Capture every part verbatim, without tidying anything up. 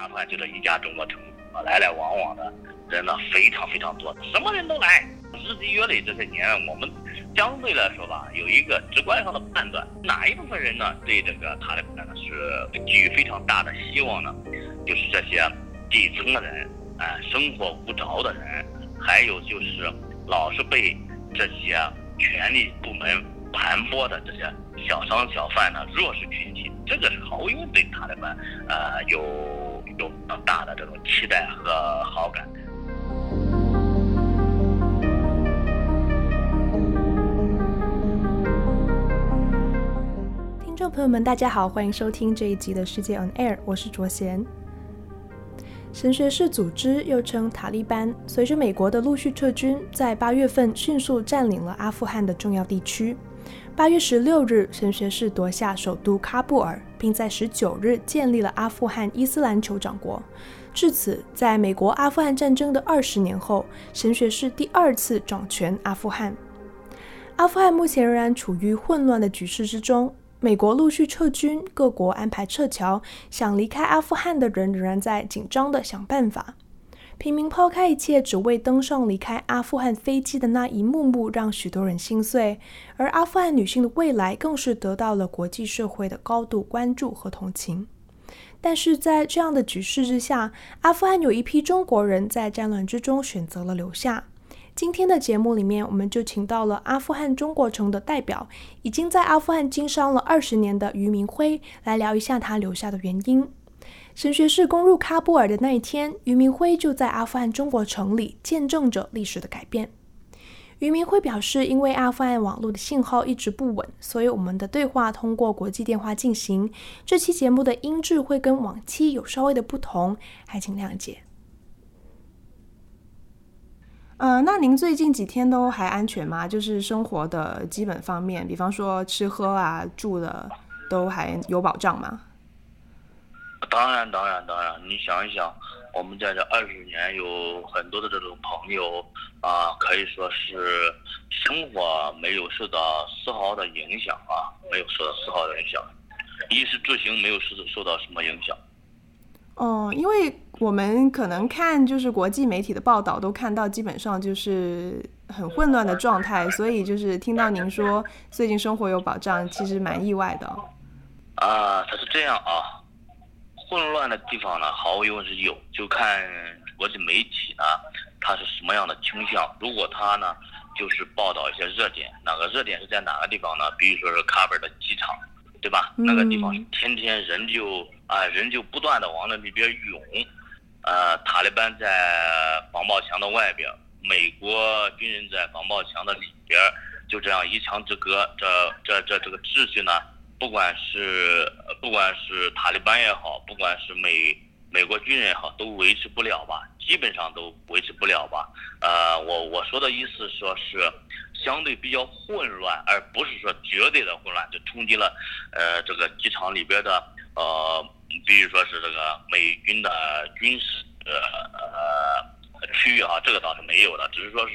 哪怕就是一家中国城啊，来来往往的人呢非常非常多，什么人都来。日积月累这些年，我们相对来说吧，有一个直观上的判断，哪一部分人呢对这个塔利班呢是寄予非常大的希望呢？就是这些底层的人，哎、呃，生活无着的人，还有就是老是被这些权力部门盘剥的这些小商小贩呢弱势群体，这个是毫无疑问对塔利班呃有有非常大的这种期待和好感。听众朋友们，大家好，欢迎收听这一集的《世界 on air》，我是卓贤。神学士组织又称塔利班，随着美国的陆续撤军，在八月份迅速占领了阿富汗的重要地区。八月十六日，神学士夺下首都喀布尔，并在十九日建立了阿富汗伊斯兰酋长国。至此，在美国阿富汗战争的二十年后，神学士第二次掌权阿富汗。阿富汗目前仍然处于混乱的局势之中。美国陆续撤军，各国安排撤侨，想离开阿富汗的人仍然在紧张地想办法。平民抛开一切，只为登上离开阿富汗飞机的那一幕幕，让许多人心碎。而阿富汗女性的未来更是得到了国际社会的高度关注和同情。但是在这样的局势之下，阿富汗有一批中国人在战乱之中选择了留下。今天的节目里面，我们就请到了阿富汗中国城的代表，已经在阿富汗经商了二十年的于明辉，来聊一下他留下的原因。神学士攻入喀布尔的那一天，于明辉就在阿富汗中国城里见证着历史的改变。于明辉表示，因为阿富汗网络的信号一直不稳，所以我们的对话通过国际电话进行。这期节目的音质会跟往期有稍微的不同，还请谅解。呃，那您最近几天都还安全吗？就是生活的基本方面，比方说吃喝啊、住的，都还有保障吗？当然，当然，当然。你想一想，我们在这二十年有很多的这种朋友啊，可以说是生活没有受到丝毫的影响啊，没有受到丝毫的影响，衣食住行没有受到什么影响。哦，因为我们可能看就是国际媒体的报道都看到基本上就是很混乱的状态，所以就是听到您说最近生活有保障，其实蛮意外的。啊，它是这样啊，混乱的地方呢毫无疑问是有，就看国际媒体呢它是什么样的倾向。如果它呢就是报道一些热点，哪个热点是在哪个地方呢？比如说是喀布尔的机场，对吧？那个地方天天人就啊、呃、人就不断的往那里边涌，呃，塔利班在防暴墙的外边，美国军人在防暴墙的里边，就这样一墙之隔，这这这这个秩序呢，不管是不管是塔利班也好，不管是美美国军人也好，都维持不了吧，基本上都维持不了吧。呃，我我说的意思说是。相对比较混乱，而不是说绝对的混乱，就冲击了，呃，这个机场里边的，呃，比如说是这个美军的军事呃区域啊，这个倒是没有的，只是说是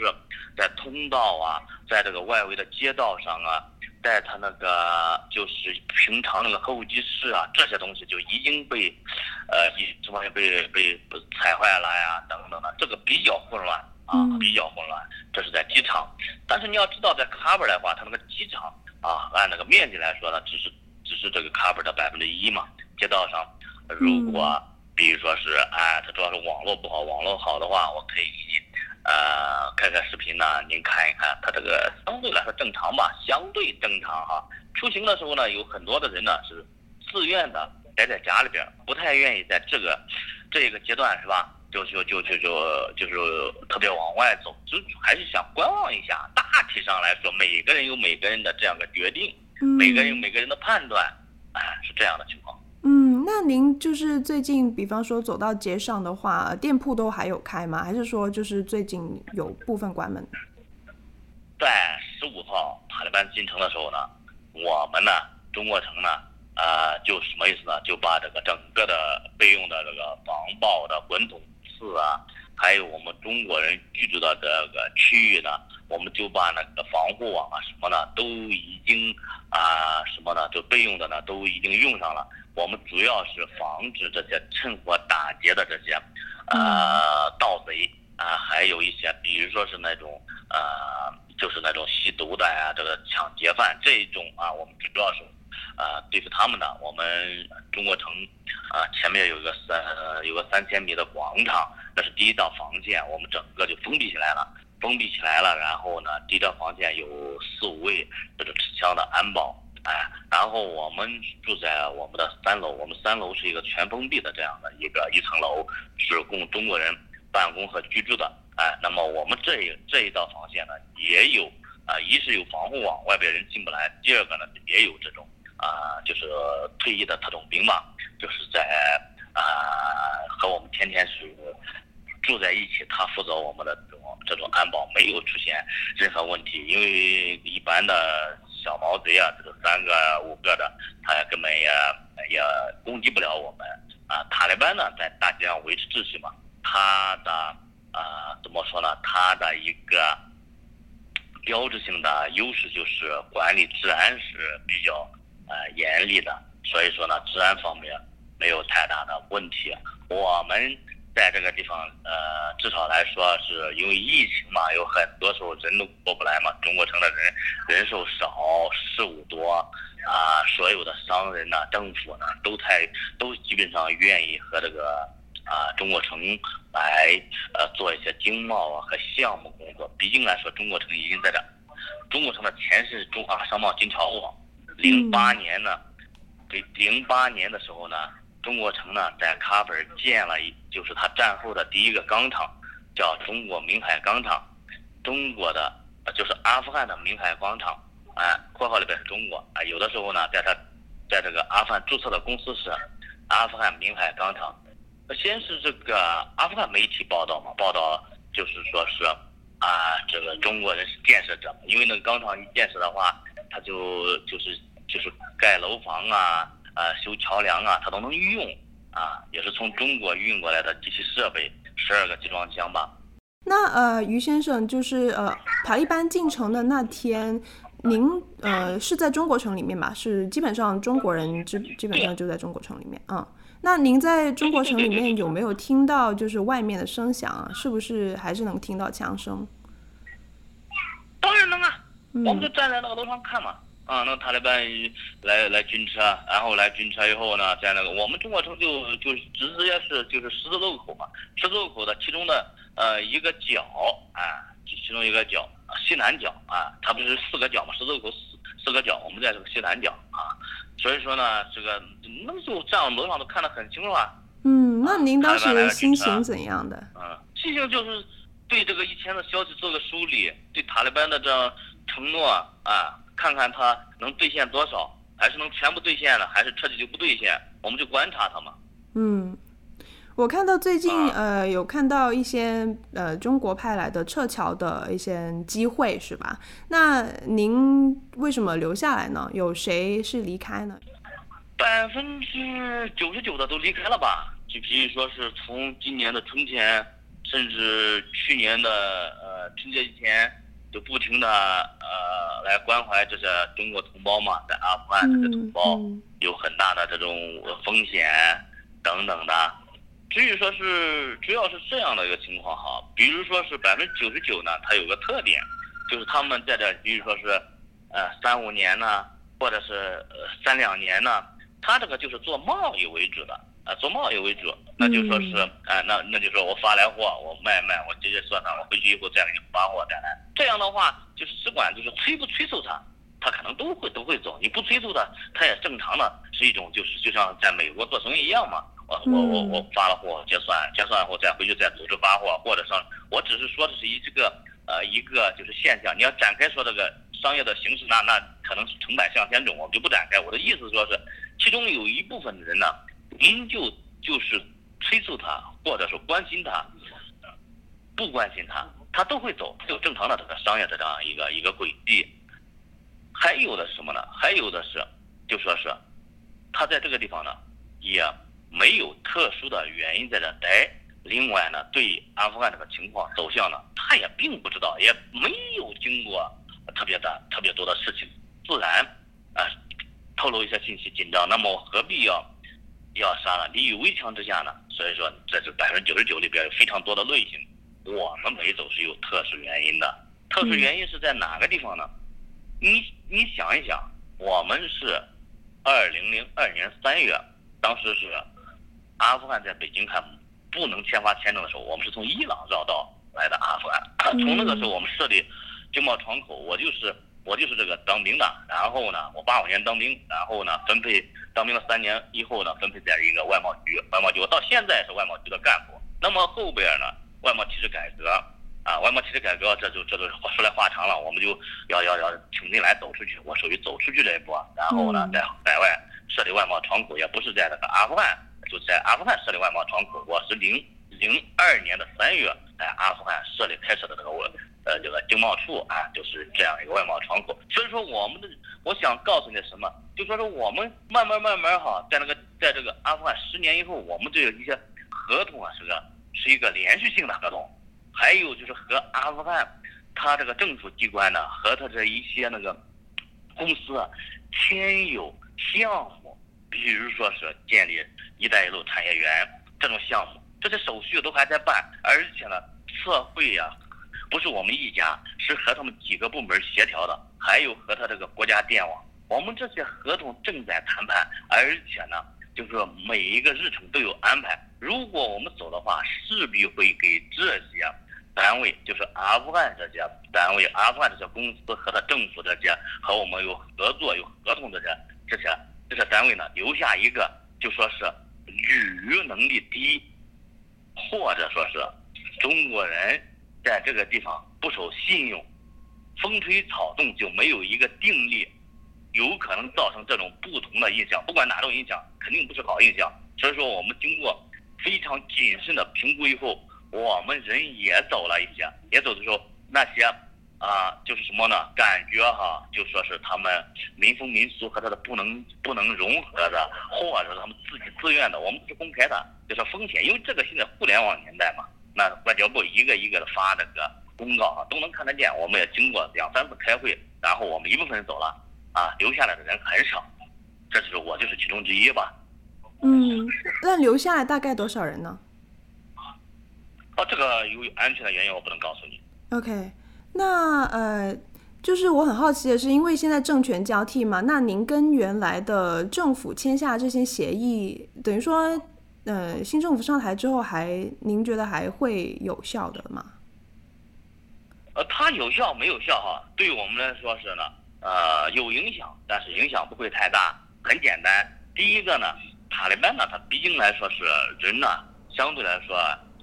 在通道啊，在这个外围的街道上啊，在他那个就是平常那个候机室啊，这些东西就已经被，呃，什么被被踩坏了呀，等等的，这个比较混乱。啊，比较混乱，这是在机场。但是你要知道，在喀布尔的话，它那个机场啊，按那个面积来说呢，只是只是这个喀布尔的百分之一嘛。街道上，如果比如说是哎，它主要是网络不好，网络好的话，我可以呃开开视频呢，您看一看，它这个相对来说正常吧，相对正常哈。出行的时候呢，有很多的人呢是自愿的待在家里边，不太愿意在这个这个阶段是吧？就就就就就就是特别往外走，就还是想观望一下。大体上来说，每个人有每个人的这样的决定，嗯、每个人有每个人的判断，哎，是这样的情况。嗯，那您就是最近，比方说走到街上的话，店铺都还有开吗？还是说就是最近有部分关门？在十五号塔利班进城的时候呢，我们呢，中国城呢。呃，就什么意思呢？就把这个整个的备用的这个防爆的滚筒刺啊，还有我们中国人居住的这个区域呢，我们就把那个防护网啊什么的都已经啊、呃、什么呢就备用的呢都已经用上了。我们主要是防止这些趁火打劫的这些呃盗贼啊、呃，还有一些比如说是那种呃就是那种吸毒的啊，这个抢劫犯这种啊，我们主要是呃对付他们呢。我们中国城啊、呃、前面有一个三、呃、有个三千米的广场，那是第一道防线，我们整个就封闭起来了。封闭起来了，然后呢，第一道防线有四五位这种持枪的安保，哎，然后我们住在我们的三楼，我们三楼是一个全封闭的这样的一个一层楼，是供中国人办公和居住的，哎，那么我们这一这一道防线呢，也有啊、呃，一是有防护网，外边人进不来；第二个呢，也有这种啊、呃，就是退役的特种兵嘛，就是在啊、呃、和我们天天是住在一起，他负责我们的这种这种安保，没有出现任何问题。因为一般的小毛贼啊，这个三个五个的，他根本也也攻击不了我们啊。塔利班呢，在大街上维持秩序嘛，他的啊、呃、怎么说呢？他的一个标志性的优势就是管理治安是比较呃严厉的，所以说呢，治安方面没有太大的问题。我们在这个地方，呃，至少来说是因为疫情嘛，有很多时候人都过不来嘛。中国城的人人数少，事务多，啊、呃，所有的商人呢、政府呢，都太都基本上愿意和这个啊、呃、中国城来呃做一些经贸啊和项目工作。毕竟来说，中国城已经在这，中国城的前身是中华商贸金条网。零八年呢，对，零八年的时候呢。中国城呢，在喀布尔建了一，就是它战后的第一个钢厂，叫中国明海钢厂。中国的，就是阿富汗的明海钢厂，啊，括号里边是中国啊。有的时候呢，在它，在这个阿富汗注册的公司是阿富汗明海钢厂。先是这个阿富汗媒体报道嘛，报道就是说是啊，这个中国人是建设者，因为那个钢厂一建设的话，它就就是就是盖楼房啊。呃修桥梁啊，它都能用啊，也是从中国运过来的机器设备，十二个集装箱吧。那呃，于先生，就是呃，塔利班进城的那天，您呃是在中国城里面吧？是基本上中国人基基本上就在中国城里面啊、嗯。那您在中国城里面有没有听到就是外面的声响啊？是不是还是能听到枪声？当然能啊，我们就站在那个楼上看嘛。啊，那塔利班来来军车，然后来军车以后呢，在那个我们中国城就就直接是就是十字路口嘛，十字路口的其中的呃一个角啊，其中一个角西南角啊，它不是四个角嘛，十字路口四四个角，我们在这个西南角啊，所以说呢，这个那就站我楼上都看得很清楚啊。嗯，那您当时心情怎样的？嗯、啊，心情就是对这个以前的消息做个梳理，对塔利班的这承诺啊。看看他能兑现多少，还是能全部兑现了，还是彻底就不兑现，我们就观察他嘛。嗯，我看到最近、啊、呃有看到一些呃中国派来的撤侨的一些机会是吧？那您为什么留下来呢？有谁是离开呢？百分之九十九的都离开了吧？就比如说是从今年的春前，甚至去年的呃春节以前。就不停的呃来关怀这些中国同胞嘛，在阿富汗这些同胞有很大的这种风险等等的。至于说是主要是这样的一个情况哈，比如说是百分之九十九呢，它有个特点，就是他们在这，比如说是呃三五年呢，或者是呃三两年呢，它这个就是做贸易为主的啊、呃，做贸易为主，那就说是哎、呃，那那就说我发来货，我卖卖，我直接算上，我回去以后再给你发货再来。这样的话，就是只管就是催不催促他，他可能都会都会走。你不催促他，他也正常的是一种就是就像在美国做生意一样嘛。我我我我发了货结算，结算后再回去再组织发货，或者上。我只是说的是一这个呃一个就是现象。你要展开说这个商业的形式，那那可能是成百上千种，我就不展开。我的意思说是，其中有一部分的人呢，您就就是催促他，或者说关心他，不关心他。他都会走，就正常的这个商业的这样一个一个轨迹。还有的是什么呢？还有的是，就说是，他在这个地方呢，也没有特殊的原因在这待，另外呢，对阿富汗这个情况走向呢，他也并不知道，也没有经过特别的特别多的事情，自然啊、呃、透露一些信息紧张，那么何必要要杀呢？利益围墙之下呢，所以说这是百分之九十九里边有非常多的类型，我们没走是有特殊原因的。特殊原因是在哪个地方呢？你你想一想，我们是二零零二年三月，当时是阿富汗在北京还不能签发签证的时候，我们是从伊朗绕道来的阿富汗。从那个时候我们设立经贸窗口，我就是我就是这个当兵的，然后呢我八五年当兵，然后呢分配当兵了三年以后呢分配在一个外贸局，外贸局我到现在是外贸局的干部。那么后边呢外贸体制改革啊，外贸体制改革这就这就说来话长了，我们就要要要挺进来走出去，我属于走出去这一波。然后呢在海外设立外贸窗口，也不是在那个阿富汗，就在阿富汗设立外贸窗口，我是零零二年的三月在阿富汗设立开设的这个我呃这个经贸处啊，就是这样一个外贸窗口。所以说我们的我想告诉你什么，就说是我们慢慢慢慢哈，在那个在这个阿富汗十年以后，我们这个一些合同啊是个是一个连续性的合同，还有就是和阿富汗他这个政府机关呢和他这一些那个公司啊签有项目，比如说是建立一带一路产业园这种项目，这些手续都还在办，而且呢测绘啊不是我们一家，是和他们几个部门协调的，还有和他这个国家电网，我们这些合同正在谈判，而且呢就是说每一个日程都有安排。如果我们走的话，势必会给这些单位，就是阿富汗这些单位、阿富汗这些公司和他政府这些和我们有合作、有合同的这些这些这些单位呢，留下一个就说是语能力低，或者说是中国人在这个地方不守信用，风吹草动就没有一个定力，有可能造成这种不同的印象，不管哪种印象，肯定不是好印象。所以说，我们经过非常谨慎的评估以后，我们人也走了一些，也走的时候，那些啊、呃，就是什么呢？感觉哈，就说是他们民风民俗和他的不能不能融合的，或者他们自己自愿的，我们是公开的，就是风险，因为这个现在互联网年代嘛，那外交部一个一个的发这个公告啊，都能看得见。我们也经过两三次开会，然后我们一部分人走了，啊，留下来的人很少，这是我就是其中之一吧。嗯，那留下来大概多少人呢？哦，这个由于安全的原因，我不能告诉你。OK， 那呃，就是我很好奇的是，因为现在政权交替嘛，那您跟原来的政府签下这些协议，等于说，呃，新政府上台之后还，还您觉得还会有效的吗？呃，它有效没有效哈、啊？对我们来说是呢，呃，有影响，但是影响不会太大。很简单，第一个呢。塔利班呢，他毕竟来说是人呢，相对来说，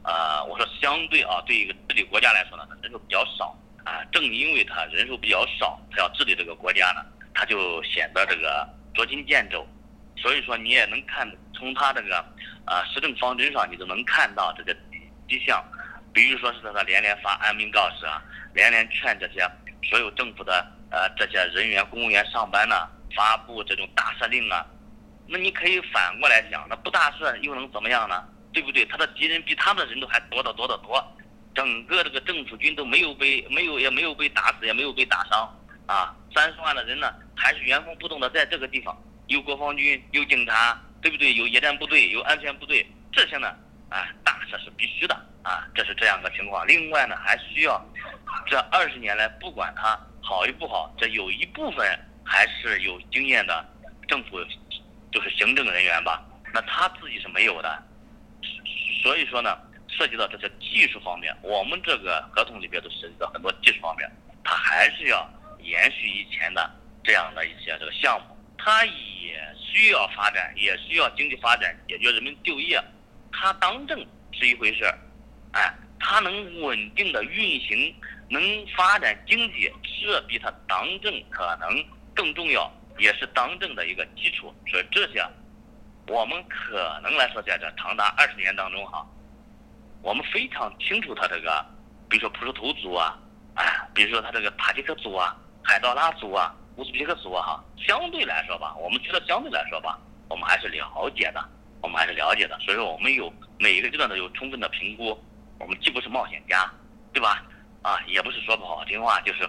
呃，我说相对啊，对一个治理国家来说呢，人数比较少啊。正因为他人数比较少，他要治理这个国家呢，他就显得这个捉襟见肘。所以说，你也能看从他这个呃施政方针上，你就能看到这个迹象。比如说是他连连发安民告示啊，连连劝这些所有政府的呃这些人员、公务员上班呢，发布这种大赦令啊。那你可以反过来想，那不大赦又能怎么样呢？对不对？他的敌人比他们的人都还多得多得多，整个这个政府军都没有被没有也没有被打死，也没有被打伤啊！三十万的人呢，还是原封不动的在这个地方，有国防军，有警察，对不对？有野战部队，有安全部队，这些呢，啊，大赦是必须的啊！这是这样的情况。另外呢，还需要这二十年来，不管他好与不好，这有一部分还是有经验的政府。就是行政人员吧，那他自己是没有的，所以说呢，涉及到这些技术方面，我们这个合同里边都涉及到很多技术方面，他还是要延续以前的这样的一些这个项目，他也需要发展，也需要经济发展，解决人民就业，他当政是一回事，哎，他能稳定的运行，能发展经济，这比他当政可能更重要。也是当政的一个基础，所以这些，我们可能来说，在这长达二十年当中哈，我们非常清楚他这个，比如说普什图族啊，啊，比如说他这个塔吉克族啊、海盗拉族啊、乌兹别克族啊哈，相对来说吧，我们觉得相对来说吧，我们还是了解的，我们还是了解的，所以说我们有每一个阶段都有充分的评估。我们既不是冒险家，对吧？啊，也不是说不好听话，就是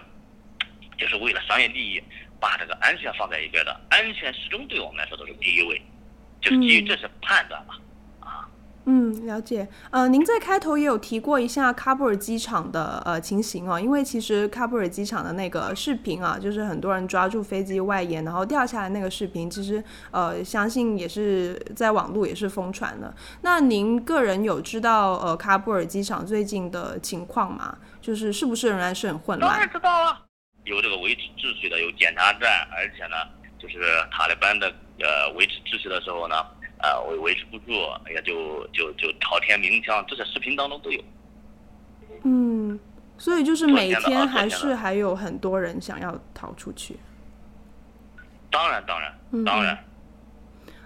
就是为了商业利益，把这个安全放在一边的，安全始终对我们来说都是第一位，就是基于这是判断吧。嗯嗯，了解。呃，您在开头也有提过一下喀布尔机场的呃情形哦，因为其实喀布尔机场的那个视频啊，就是很多人抓住飞机外沿然后掉下来那个视频，其实呃相信也是在网络也是疯传的。那您个人有知道呃喀布尔机场最近的情况吗？就是是不是仍然是很混乱？当然知道啊，有这个维持秩序的，有检查站，而且呢，就是塔利班的呃维持秩序的时候呢。呃，维维持不住，也就就就朝天鸣枪，这些视频当中都有。嗯，所以就是每天还是还有很多人想要逃出去。当然，当然，当然。嗯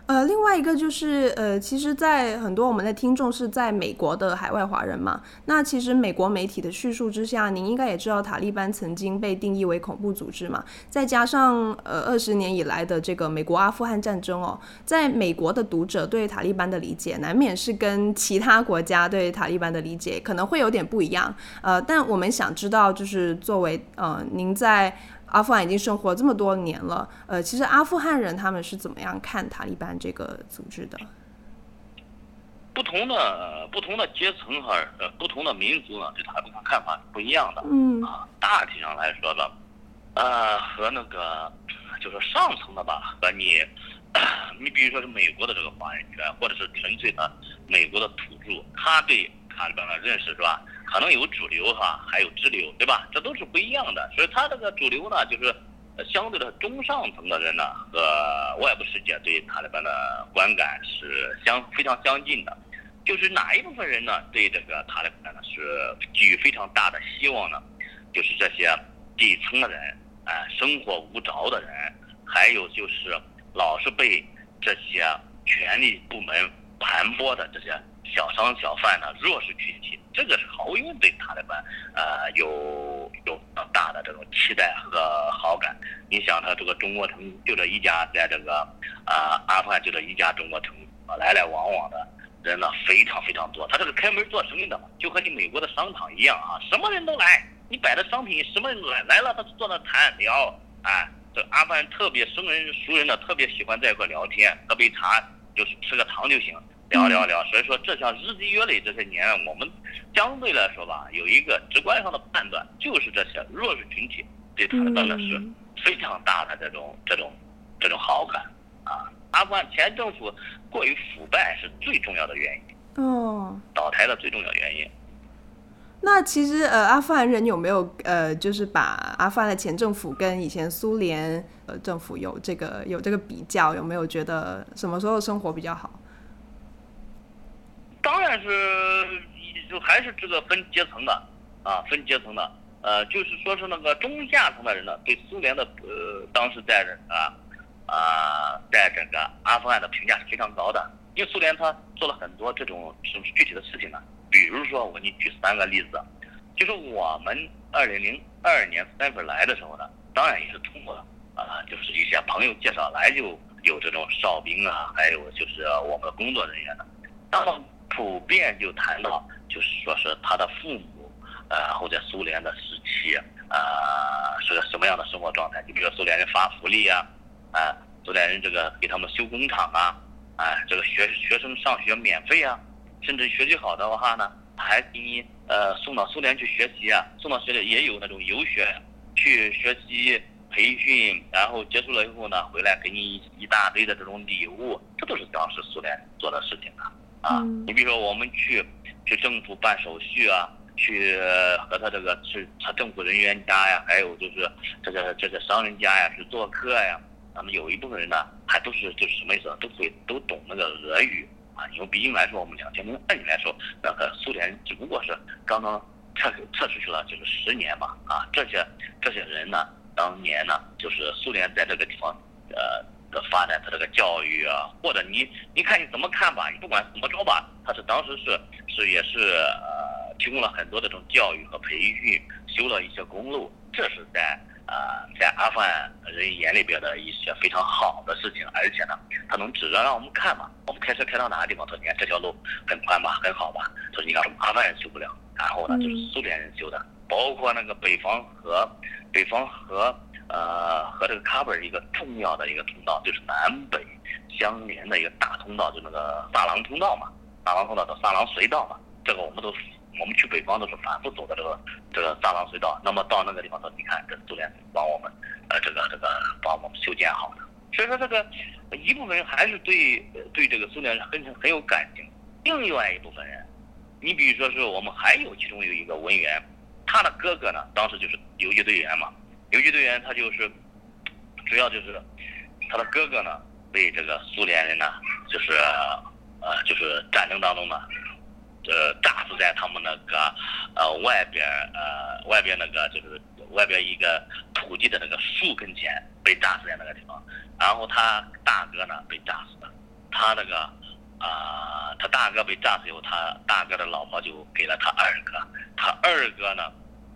呃，另外一个就是，呃，其实，在很多我们的听众是在美国的海外华人嘛，那其实美国媒体的叙述之下，您应该也知道塔利班曾经被定义为恐怖组织嘛，再加上呃二十年以来的这个美国阿富汗战争哦，在美国的读者对塔利班的理解，难免是跟其他国家对塔利班的理解可能会有点不一样，呃，但我们想知道，就是作为呃您在阿富汗已经生活这么多年了，呃，其实阿富汗人他们是怎么样看塔利班这个组织的？不同的不同的阶层和呃不同的民族呢，对塔利班看法是不一样的。嗯啊，大体上来说吧，呃，和那个就是上层的吧，和你你比如说是美国的这个华人圈，或者是纯粹的美国的土著，他对塔利班的认识是吧？可能有主流哈，还有支流，对吧？这都是不一样的。所以他这个主流呢，就是相对的中上层的人呢，和外部世界对塔利班的观感是相非常相近的。就是哪一部分人呢，对这个塔利班呢是寄予非常大的希望呢？就是这些底层的人，哎、呃，生活无着的人，还有就是老是被这些权力部门盘剥的这些小商小贩呢，弱势群体，这个是毫无疑问对塔利班，呃，有有大的这种期待和好感。你想，他这个中国城就这一家，在这个啊、呃、阿富汗就这一家中国城，来来往往的人呢非常非常多。他这个开门做生意的嘛，就和你美国的商场一样啊，什么人都来，你摆的商品什么人都来，来了他就坐那谈聊，哎，这阿富汗特别生人熟人呢，特别喜欢在一块聊天，喝杯茶就是吃个糖就行。聊聊聊，所以说这项日积月累这些年，我们相对来说吧，有一个直观上的判断，就是这些弱势群体对他们呢是非常大的这种这种这种好感啊。阿富汗前政府过于腐败是最重要的原因，哦，倒台的最重要原因。那其实呃，阿富汗人有没有呃，就是把阿富汗的前政府跟以前苏联呃政府有这个有这个比较，有没有觉得什么时候生活比较好？当然是，就还是这个分阶层的，啊，分阶层的，呃，就是说是那个中下层的人呢，对苏联的呃，当时在啊啊，在整个阿富汗的评价是非常高的，因为苏联他做了很多这种什么具体的事情呢，比如说我给你举三个例子，就是我们二零零二年三月份来的时候呢，当然也是通过啊，就是一些朋友介绍来就有这种哨兵啊，还有就是我们的工作人员呢，那么。普遍就谈到，就是说是他的父母，呃，或者苏联的时期，呃，是个什么样的生活状态？你比如说苏联人发福利啊，啊、呃，苏联人这个给他们修工厂啊，啊、呃，这个学学生上学免费啊，甚至学习好的话呢，还给你呃送到苏联去学习啊，送到学里也有那种游学，去学习培训，然后结束了以后呢，回来给你一大堆的这种礼物，这都是当时苏联做的事情啊。啊，你比如说我们去去政府办手续啊，去和他这个去他政府人员家呀，还有就是这个这个商人家呀去做客呀，那么有一部分人呢，还都是就是什么意思，都会都懂那个俄语啊，因为毕竟来说，我们两千零二年来说，那个苏联只不过是刚刚撤撤出去了，就是十年嘛啊，这些这些人呢，当年呢，就是苏联在这个地方呃。发展他这个教育啊，或者你你看你怎么看吧，你不管怎么着吧，他是当时是是也是呃提供了很多的这种教育和培育，修了一些公路，这是在呃，在阿富汗人眼里边的一些非常好的事情，而且呢，他能指着让我们看嘛。我们开车开到哪个地方，说你看这条路很宽吧，很好吧。说你看我们阿富汗人修不了，然后呢就是苏联人修的，包括那个北方河，北方河呃和这个喀布尔一个重要的一个通道，就是南北相连的一个大通道，就那个萨朗通道嘛，萨朗通道到萨朗隧道嘛，这个我们都。我们去北方都是反复走的这个这个萨朗隧道，那么到那个地方说，你看这苏联帮我们，呃，这个这个帮我们修建好的。所以说这个一部分人还是对对这个苏联很很有感情，另外一部分人，你比如说是我们还有其中有一个文员，他的哥哥呢，当时就是游击队员嘛，游击队员他就是主要就是他的哥哥呢被这个苏联人呢就是呃就是战争当中呢。呃，炸死在他们那个呃外边呃外边那个就是外边一个土地的那个树跟前被炸死在那个地方，然后他大哥呢被炸死了，他那个啊、呃、他大哥被炸死以后，他大哥的老婆就给了他二哥，他二哥呢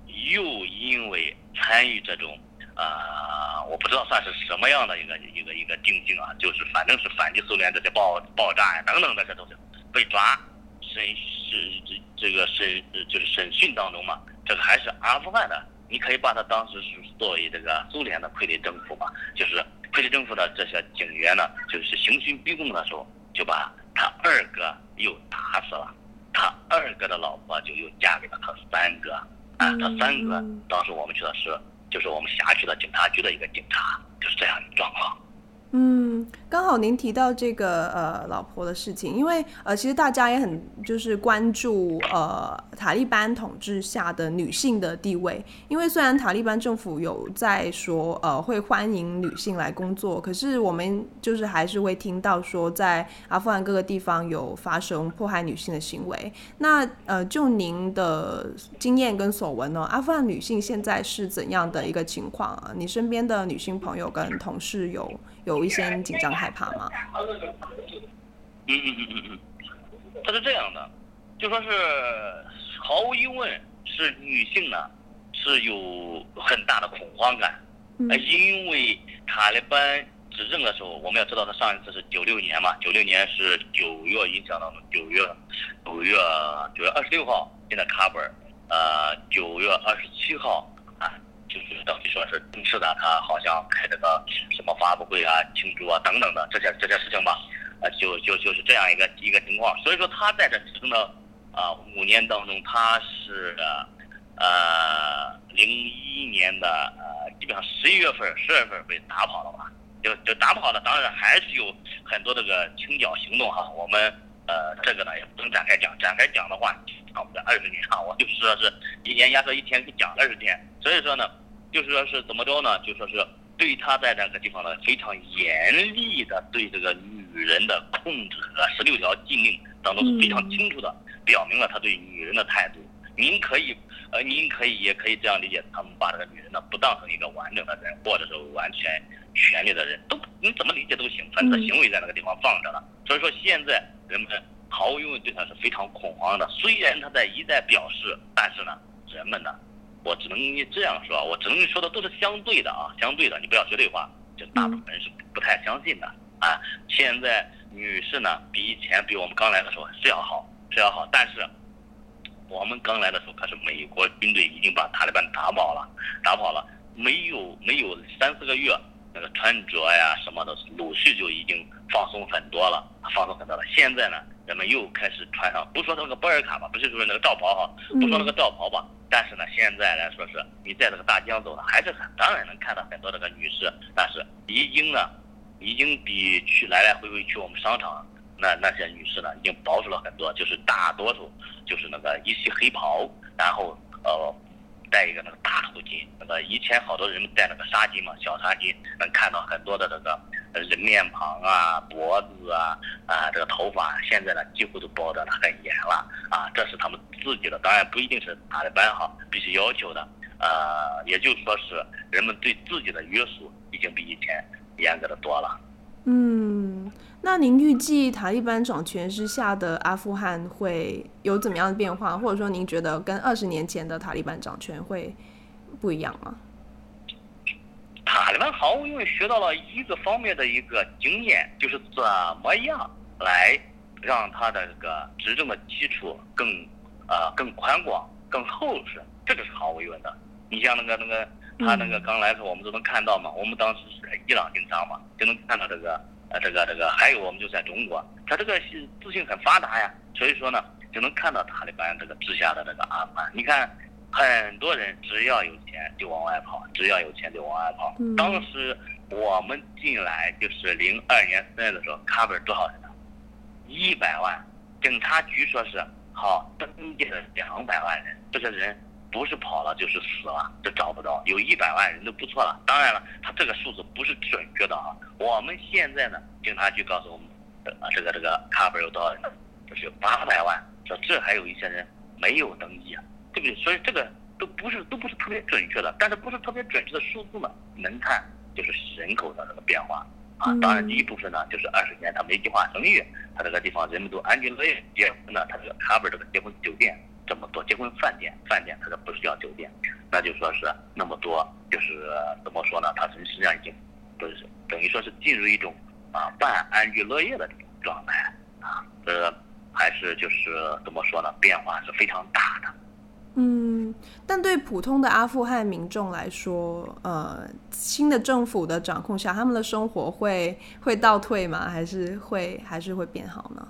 又因为参与这种啊、呃、我不知道算是什么样的一个一个一个定性啊，就是反正是反击苏联这些爆爆炸呀、啊、等等这些东西被抓。审审这个审就是审讯当中嘛，这个还是阿富汗的，你可以把它当时是作为这个苏联的傀儡政府嘛，就是傀儡政府的这些警员呢，就是刑讯逼供的时候，就把他二哥又打死了，他二哥的老婆就又嫁给了他三哥啊，他三哥当时我们去的是就是我们辖区的警察局的一个警察，就是这样的状况。嗯，刚好您提到这个呃老婆的事情，因为呃其实大家也很就是关注呃塔利班统治下的女性的地位，因为虽然塔利班政府有在说呃会欢迎女性来工作，可是我们就是还是会听到说在阿富汗各个地方有发生迫害女性的行为。那呃就您的经验跟所闻呢、哦，阿富汗女性现在是怎样的一个情况啊？你身边的女性朋友跟同事有有有一些紧张害怕吗？嗯嗯嗯嗯嗯，它是这样的，就说是毫无疑问是女性呢是有很大的恐慌感，因为塔利班执政的时候，我们要知道他上一次是九六年嘛，九六年是九月影响到九月九月九月二十六号进了喀布尔，呃，九月二十七号。就是等于说是正式的，他好像开这个什么发布会啊、庆祝啊等等的这些这些事情吧，呃，就就就是这样一个一个情况。所以说他在这执政的啊五年当中，他是呃零一年的呃基本上十一月份、十月份被打跑了吧，就就打跑了。当然还是有很多这个清剿行动哈，我们呃这个呢也不能展开讲，展开讲的话，讲不了二十年啊，我就说是一年压缩一天去讲二十天，所以说呢。就是说是怎么着呢？就是说是对他在那个地方呢非常严厉的对这个女人的控制和十六条禁令当中是非常清楚的表明了他对女人的态度。您可以呃，您可以也可以这样理解，他们把这个女人呢不当成一个完整的人，或者是完全权力的人，都你怎么理解都行，反正他行为在那个地方放着了。所以说现在人们毫无疑问对他是非常恐慌的，虽然他在一再表示，但是呢，人们呢。我只能这样说，我只能说的都是相对的啊，相对的，你不要绝对化，就大部分人是不太相信的啊。现在女士呢，比以前比我们刚来的时候是要好，是要好，但是我们刚来的时候，可是美国军队已经把塔利班打跑了，打跑了，没有没有三四个月，那个穿着呀什么的，陆续就已经放松很多了，放松很多了。现在呢，人们又开始穿上，不说那个波尔卡吧，不是说那个罩袍哈，不说那个罩袍吧。嗯，但是呢，现在来说是你在这个大街上走呢，还是很当然能看到很多这个女士，但是已经呢，已经比去来来回回去我们商场那那些女士呢，已经保守了很多，就是大多数就是那个一袭黑袍，然后呃，戴一个那个大头巾，那个以前好多人戴那个纱巾嘛，小纱巾，能看到很多的这个人面庞啊、脖子啊啊这个头发，现在呢几乎都包得很严了啊，这是他们。自己的当然不一定是塔利班哈必须要求的，呃，也就是说是人们对自己的约束已经比以前严格的多了。嗯，那您预计塔利班掌权之下的阿富汗会有怎么样的变化，或者说您觉得跟二十年前的塔利班掌权会不一样吗？海湾航空又学到了一个方面的一个经验，就是怎么样来让它的这个执政的基础更呃更宽广、更厚实，这个是毫无疑问的。你像那个那个他那个刚来的时候，我们都能看到嘛，我们当时是在伊朗经商嘛，就能看到这个呃这个这个，还有我们就在中国，他这个资讯很发达呀，所以说呢，就能看到塔利班这个治下的这个安排。你看。很多人只要有钱就往外跑，只要有钱就往外跑。嗯、当时我们进来就是零二年三月的时候，喀布尔多少人呢？一百万。警察局说是好登记了两百万人，这些人不是跑了就是死了，就找不着。有一百万人都不错了。当然了，他这个数字不是准确的啊。我们现在呢，警察局告诉我们，呃、这个这个喀布尔有多少人呢？就是有八百万。说这还有一些人没有登记啊。对不对？所以这个都不是都不是特别准确的，但是不是特别准确的数字呢，能看就是人口的这个变化啊。当然，第一部分呢，就是二十年他没计划生育，他这个地方人们都安居乐业，结婚呢，他这个喀布尔这个结婚酒店这么多，结婚饭店饭店，他这不是叫酒店，那就说是那么多，就是怎么说呢？他实际上已经不是等于说是进入一种啊半安居乐业的这种状态啊，呃，还是就是怎么说呢？变化是非常大的。嗯，但对普通的阿富汗民众来说，呃，新的政府的掌控下，他们的生活会会倒退吗？还是会还是会变好呢？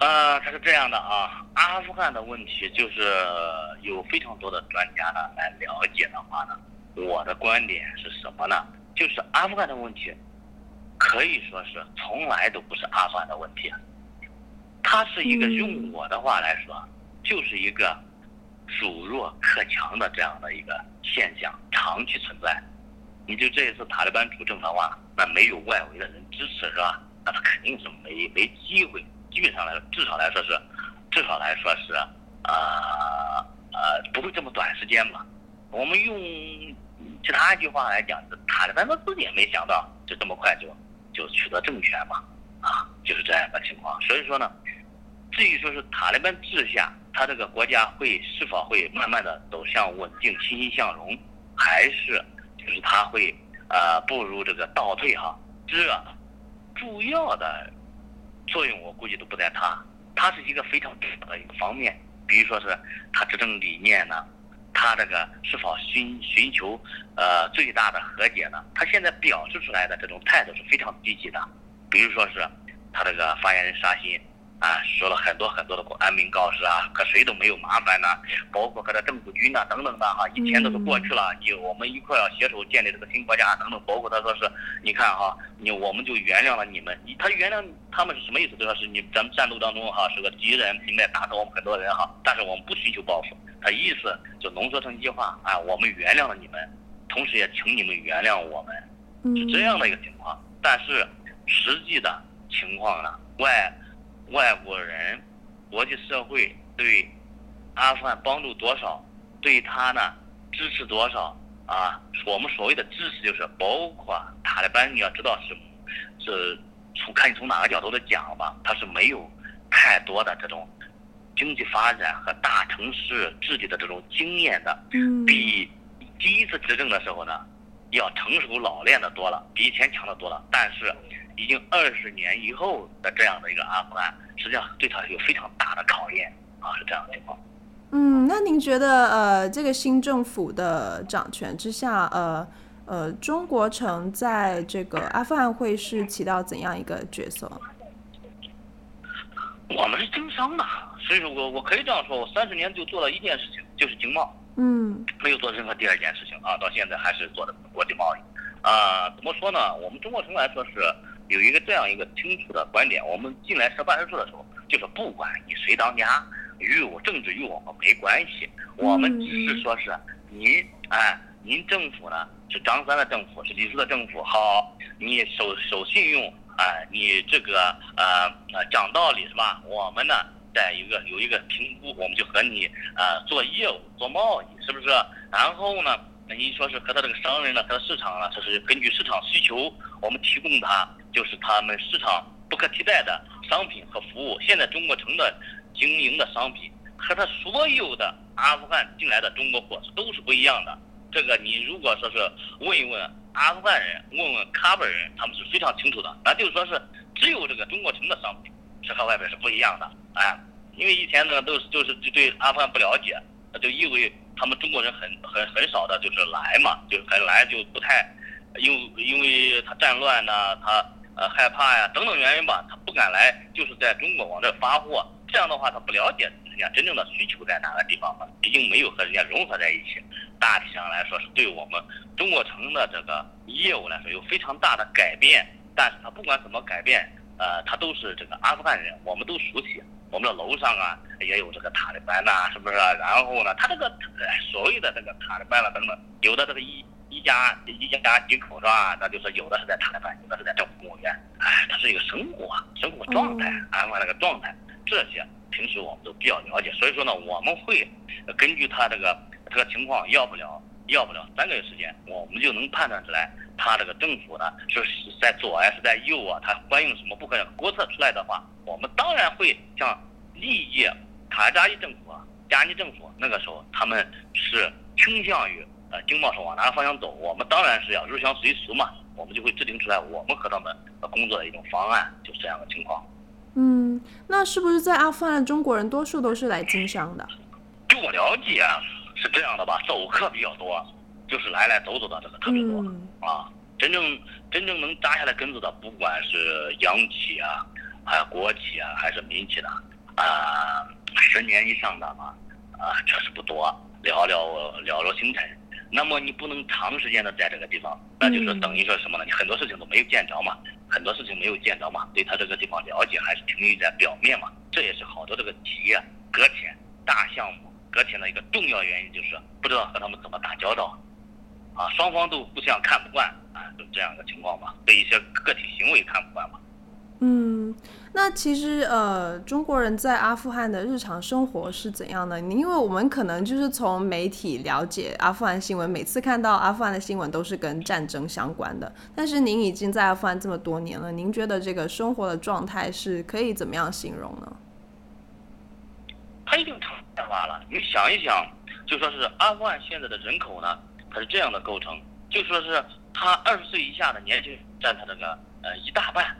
呃，它是这样的啊，阿富汗的问题就是有非常多的专家呢来了解的话呢，我的观点是什么呢？就是阿富汗的问题可以说是从来都不是阿富汗的问题，它是一个、嗯、用我的话来说。就是一个主弱克强的这样的一个现象长期存在。你就这一次塔利班主政的话，那没有外围的人支持是吧？那他肯定是没没机会。基本上来说，至少来说是，至少来说是，呃呃，不会这么短时间吧。我们用其他一句话来讲，塔利班他自己也没想到就这么快就就取得政权嘛，啊，就是这样一个情况。所以说呢，至于说是塔利班治下。他这个国家会是否会慢慢的走向稳定、欣欣向荣，还是就是他会呃步入这个倒退哈？这主要的作用我估计都不在他，他是一个非常大的一个方面，比如说是他执政理念呢，他这个是否寻寻求呃最大的和解呢？他现在表示出来的这种态度是非常积极的，比如说是他这个发言人沙欣。啊，说了很多很多的安民告示啊，和谁都没有麻烦呢、啊，包括和这政府军呐、啊、等等的哈、啊，以前都是过去了，你我们一块要携手建立这个新国家等等，包括他说是，你看哈、啊，你我们就原谅了你们，他原谅他们是什么意思？就说是你咱们战斗当中哈、啊、是个敌人，你们也打倒我们很多人哈、啊，但是我们不寻求报复，他意思就浓缩成一句话啊，我们原谅了你们，同时也请你们原谅我们，是这样的一个情况。但是实际的情况呢，外。外国人、国际社会对阿富汗帮助多少，对他呢支持多少啊？我们所谓的支持就是包括塔利班，你要知道是是从看你从哪个角度的讲吧，它是没有太多的这种经济发展和大城市治理的这种经验的，比第一次执政的时候呢要成熟老练的多了，比以前强的多了，但是。已经二十年以后的这样的一个阿富汗，实际上对他有非常大的考验啊，是这样的情况。嗯，那您觉得呃，这个新政府的掌权之下，呃呃，中国城在这个阿富汗会是起到怎样一个角色？我们是经商的，所以说我我可以这样说，我三十年就做了一件事情，就是经贸。嗯，没有做任何第二件事情啊，到现在还是做的国际贸易。啊、呃，怎么说呢？我们中国城来说是。有一个这样一个清楚的观点，我们进来说办事处的时候，就是不管你谁当家，与我政治与我们没关系，我们只是说是您哎，您政府呢是张三的政府，是李四的政府，好，你守守信用啊、呃，你这个呃呃讲道理是吧？我们呢在一个有一个评估，我们就和你呃做业务做贸易，是不是？然后呢？那您说是和他这个商人呢，和市场呢，这是根据市场需求，我们提供他就是他们市场不可替代的商品和服务。现在中国城的经营的商品和他所有的阿富汗进来的中国货都是不一样的，这个你如果说是问一问阿富汗人，问问喀布尔人，他们是非常清楚的。咱就说是只有这个中国城的商品是和外边是不一样的，哎，因为以前呢都是就是对阿富汗不了解，就意味他们中国人很很很少的就是来嘛，就很来就不太，因为因为他战乱呢、啊，他呃害怕呀、啊、等等原因吧，他不敢来，就是在中国往这发货。这样的话，他不了解人家真正的需求在哪个地方了，已经没有和人家融合在一起。大体上来说，是对我们中国城的这个业务来说有非常大的改变。但是他不管怎么改变，呃，他都是这个阿富汗人，我们都熟悉。我们的楼上啊，也有这个塔利班呐、啊，是不是、啊？然后呢，他这个所谓的这个塔利班了、啊、等等，有的这个一一家一家几口是吧？那就是有的是在塔利班，有的是在政府公务员。哎，它是一个生活生活状态，阿富汗那个状态。这些平时我们都比较了解，所以说呢，我们会根据他这个这个情况，要不了要不了三个月时间，我们就能判断出来他这个政府呢是在左啊，是在右啊，他欢迎什么不欢迎国策出来的话，我们当然会像历届卡扎伊政府啊、加尼政府那个时候，他们是倾向于呃经贸是往哪个方向走，我们当然是要入乡随俗嘛，我们就会制定出来我们和他们工作的一种方案，就这样的情况。嗯，那是不是在阿富汗中国人多数都是来经商的？据我了解是这样的吧，走客比较多，就是来来走走的这个特别多、嗯、啊。真正真正能扎下来根子的，不管是洋企啊，还、啊、国企啊，还是民企的，啊，十年以上的啊，啊，确实不多，寥寥寥寥星辰。那么你不能长时间的在这个地方，那就是等于说什么呢？你很多事情都没有见着嘛，很多事情没有见着嘛，对他这个地方了解还是停留在表面嘛。这也是好多这个企业搁浅大项目搁浅的一个重要原因，就是不知道和他们怎么打交道，啊，双方都互相看不惯啊，就这样一个情况嘛，对一些个体行为看不惯嘛。嗯，那其实呃，中国人在阿富汗的日常生活是怎样的？因为我们可能就是从媒体了解阿富汗新闻，每次看到阿富汗的新闻都是跟战争相关的。但是您已经在阿富汗这么多年了，您觉得这个生活的状态是可以怎么样形容呢？它已经常变化了。你想一想，就说是阿富汗现在的人口呢，它是这样的构成，就说是它二十岁以下的年轻人占它这个呃一大半。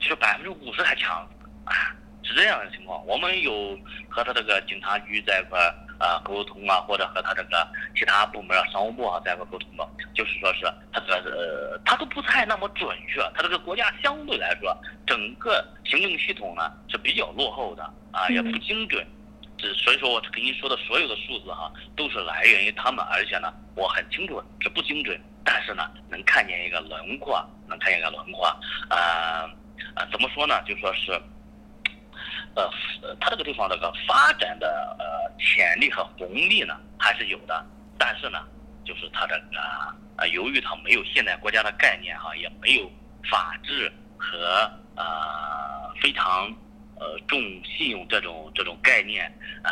就是百分之五十还强，啊，是这样的情况。我们有和他这个警察局在一块啊沟通啊，或者和他这个其他部门啊、商务部啊在一块沟通的，就是说是他这个呃，他都不太那么准确。他这个国家相对来说，整个行政系统呢是比较落后的啊，也不精准。只所以说我跟您说的所有的数字哈、啊，都是来源于他们，而且呢，我很清楚是不精准，但是呢，能看见一个轮廓，能看见一个轮廓，啊。啊，怎么说呢？就说是，呃，它这个地方这个发展的呃潜力和红利呢还是有的，但是呢，就是它的啊、呃，由于它没有现代国家的概念哈、啊，也没有法治和呃非常呃重信用这种这种概念，呃，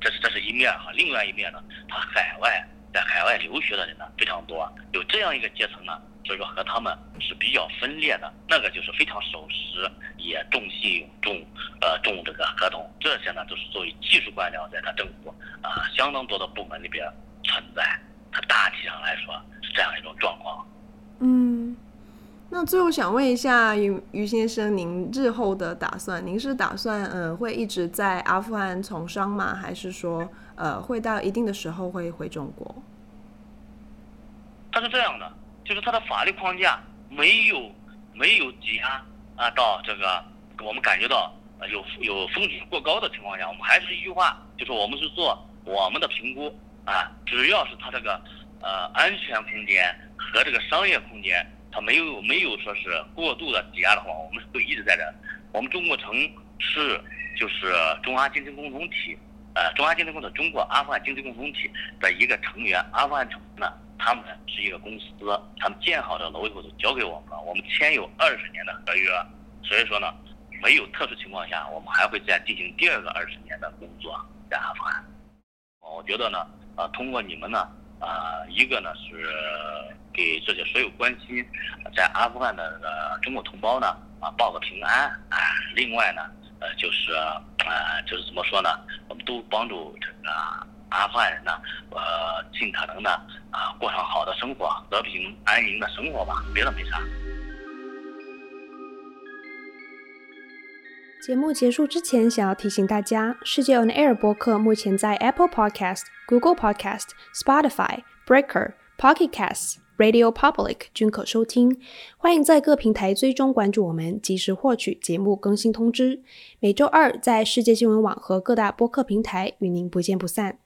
这是这是一面哈、啊，另外一面呢，它海外在海外留学的人呢非常多，有这样一个阶层呢。所以说和他们是比较分裂的，那个就是非常守时，也重信用，重呃重这个合同，这些呢都是作为技术官僚在他政府啊、呃、相当多的部门里边存在，它大体上来说是这样一种状况。嗯，那最后想问一下于于先生，您日后的打算，您是打算呃会一直在阿富汗从商吗？还是说呃会到一定的时候会回中国？它是这样的。就是它的法律框架没有没有挤压啊，到这个我们感觉到有有风险过高的情况下，我们还是一句话，就是我们是做我们的评估啊，只要是它这个呃安全空间和这个商业空间，它没有没有说是过度的挤压的话，我们会一直在这。我们中国城是就是中阿经济共同体，呃，中阿经济共同体，中国阿富汗经济共同体的一个成员，阿富汗城呢。他们是一个公司，他们建好的楼以后就交给我们了，我们签有二十年的合约，所以说呢，没有特殊情况下，我们还会再进行第二个二十年的工作在阿富汗。我觉得呢，呃，通过你们呢，呃，一个呢是给这些所有关心在阿富汗的、呃、中国同胞呢啊报个平安啊，另外呢，呃，就是呃，就是怎么说呢，我们都帮助这个阿富汗人呢，呃，尽可能的啊、呃，过上好的生活，和平安宁的生活吧，别的没啥。节目结束之前，想要提醒大家，世界 On Air 播客目前在 Apple Podcast、Google Podcast、Spotify、Breaker、Pocket Casts、Radio Public 均可收听，欢迎在各平台追踪关注我们，及时获取节目更新通知。每周二在世界新闻网和各大播客平台与您不见不散。